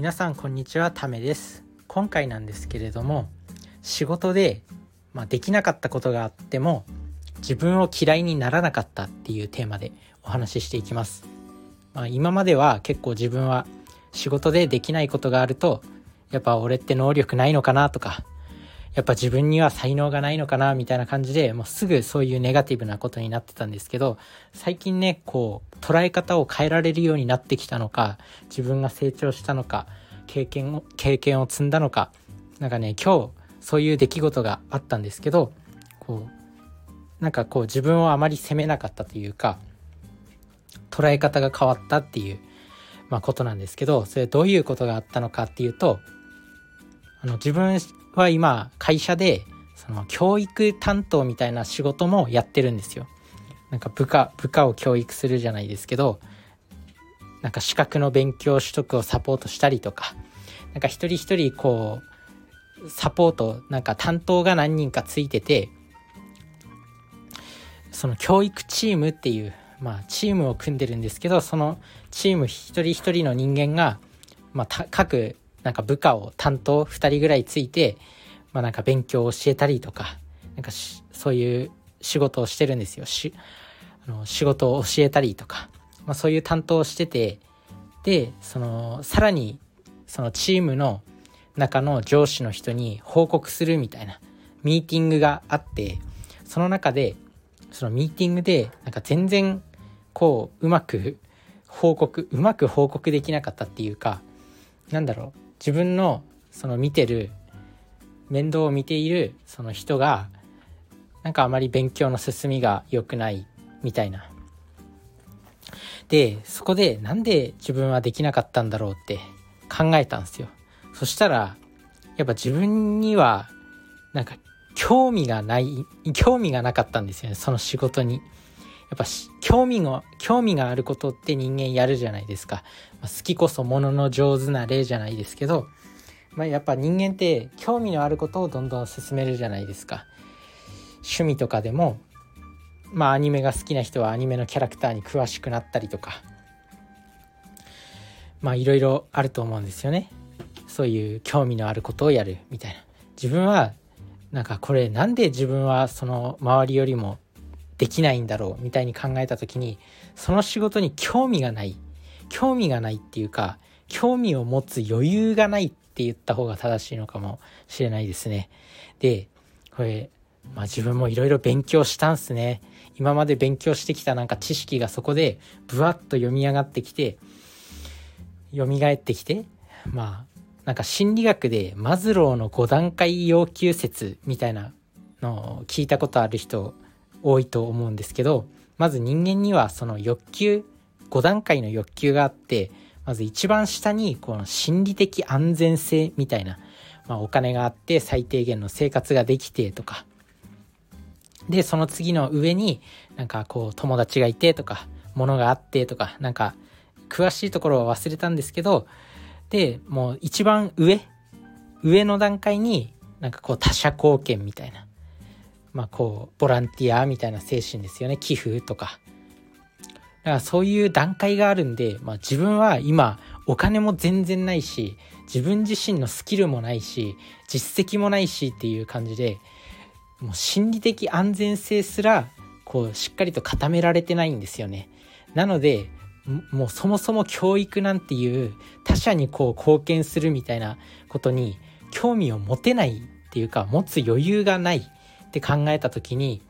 皆さんこんにちは、ためです。今回なんですけれども、仕事で、できなかったことがあっても自分を嫌いにならなかったっていうテーマでお話ししていきます。今までは結構自分は仕事でできないことがあると、やっぱ俺って能力ないのかなとか、やっぱ自分には才能がないのかなみたいな感じで、もうすぐそういうネガティブなことになってたんですけど、最近ね、捉え方を変えられるようになってきたのか、自分が成長したのか、経験を積んだのか、なんかね、今日そういう出来事があったんですけど、自分をあまり責めなかったというか、捉え方が変わったっていう、ことなんですけど、それどういうことがあったのかっていうと、自分は今会社でその教育担当みたいな仕事もやってるんですよ。なんか部下を教育するじゃないですけど、なんか資格の勉強取得をサポートしたりとか、なんか一人一人サポート、なんか担当が何人かついてて、その教育チームっていう、チームを組んでるんですけど、そのチーム一人一人の人間が、各なんか部下を担当2人ぐらいついて、なんか勉強を教えたりとか、なんかそういう仕事をしてるんですよ。仕事を教えたりとか、そういう担当をしてて、で、さらにそのチームの中の上司の人に報告するみたいなミーティングがあって、その中で、そのミーティングでなんか全然うまく報告できなかったっていうか、自分のその面倒を見ているその人が、なんかあまり勉強の進みが良くないみたいな。で、そこでなんで自分はできなかったんだろうって考えたんですよ。そしたら、やっぱ自分にはなんか興味がなかったんですよね、その仕事に。やっぱ興味があることって人間やるじゃないですか。好きこそものの上手な例じゃないですけど、やっぱ人間って興味のあることをどんどん進めるじゃないですか。趣味とかでも、アニメが好きな人はアニメのキャラクターに詳しくなったりとか、いろいろあると思うんですよね。そういう興味のあることをやるみたいな。自分はなんで自分はその周りよりもできないんだろうみたいに考えた時に、その仕事に興味がないっていうか、興味を持つ余裕がないって言った方が正しいのかもしれないですね。で、これ、自分もいろいろ勉強したんすね。今まで勉強してきたなんか知識がそこでブワッと蘇ってきて、なんか心理学でマズローの5段階要求説みたいなのを聞いたことある人多いと思うんですけど、まず人間にはその欲求、5段階の欲求があって、まず一番下にこの心理的安全性みたいな、お金があって最低限の生活ができてとかで、その次の上に友達がいてとか物があってとか、なんか詳しいところは忘れたんですけど、でもう一番上の段階に他者貢献みたいな、ボランティアみたいな精神ですよね。寄付とか。だからそういう段階があるんで、自分は今お金も全然ないし、自分自身のスキルもないし、実績もないしっていう感じで、もう心理的安全性すらしっかりと固められてないんですよね。なので、もうそもそも教育なんていう他者に貢献するみたいなことに興味を持てないっていうか、持つ余裕がないって考えた時に、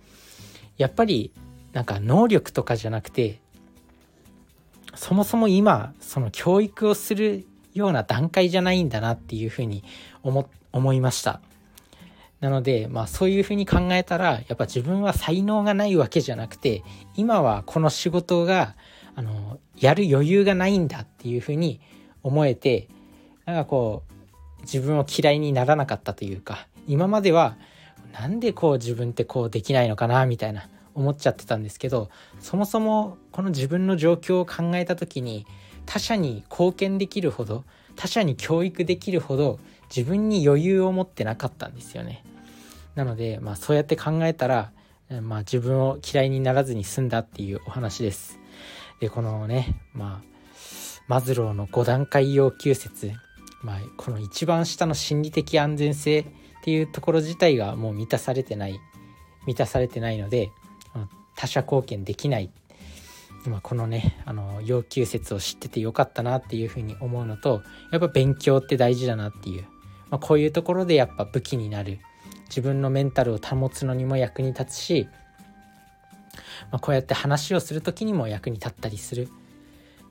やっぱり能力とかじゃなくて、そもそも今その教育をするような段階じゃないんだなっていうふうに思いました。なので、そういうふうに考えたら、やっぱ自分は才能がないわけじゃなくて、今はこの仕事がやる余裕がないんだっていうふうに思えて、自分を嫌いにならなかったというか、今まではなんで自分ってできないのかなみたいな思っちゃってたんですけど、そもそもこの自分の状況を考えた時に、他者に貢献できるほど、他者に教育できるほど自分に余裕を持ってなかったんですよね。なので、そうやって考えたら、自分を嫌いにならずに済んだっていうお話です。で、このね、マズローの5段階要求説、この一番下の心理的安全性っていうところ自体がもう満たされてないので、他者貢献できない、このね要求説を知っててよかったなっていうふうに思うのと、やっぱ勉強って大事だなっていう、こういうところでやっぱ武器になる、自分のメンタルを保つのにも役に立つし、こうやって話をする時にも役に立ったりする。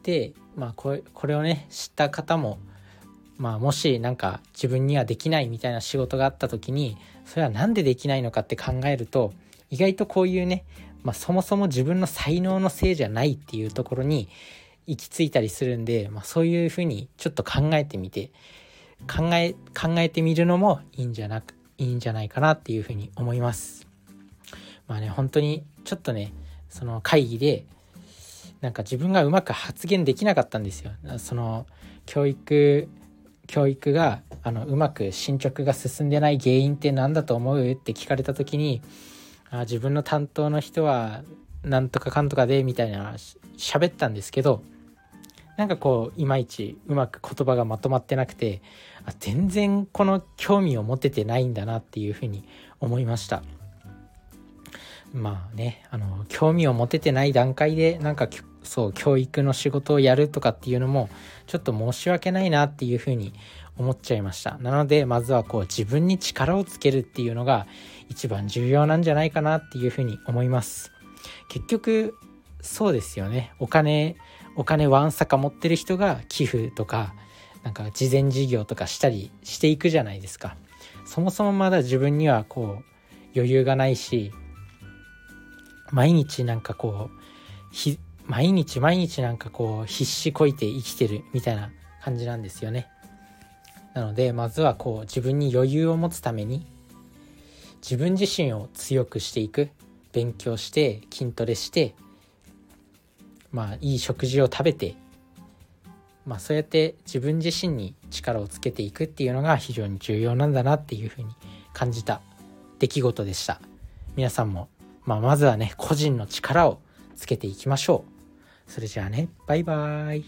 で、これをね知った方も、もしなんか自分にはできないみたいな仕事があった時に、それはなんでできないのかって考えると、意外とこういうね、そもそも自分の才能のせいじゃないっていうところに行き着いたりするんで、そういうふうにちょっと考えてみるのもいいんじゃないかなっていうふうに思います。本当にちょっとね、その会議でなんか自分がうまく発言できなかったんですよ。その教育がうまく進捗が進んでない原因って何だと思うって聞かれた時に、自分の担当の人はなんとかかんとかでみたいな喋ったんですけど、なんかいまいちうまく言葉がまとまってなくて、全然この興味を持ててないんだなっていうふうに思いました。興味を持ててない段階でなんかそう教育の仕事をやるとかっていうのもちょっと申し訳ないなっていうふうに思っちゃいました。なのでまずは自分に力をつけるっていうのが一番重要なんじゃないかなっていうふうに思います。結局そうですよね、お金わんさか持ってる人が寄付とかなんか慈善事業とかしたりしていくじゃないですか。そもそもまだ自分には余裕がないし、毎日なんか必死こいて生きてるみたいな感じなんですよね。なのでまずは自分に余裕を持つために自分自身を強くしていく、勉強して筋トレして、いい食事を食べて、そうやって自分自身に力をつけていくっていうのが非常に重要なんだなっていうふうに感じた出来事でした。皆さんもまずはね個人の力をつけていきましょう。それじゃあね、バイバイ。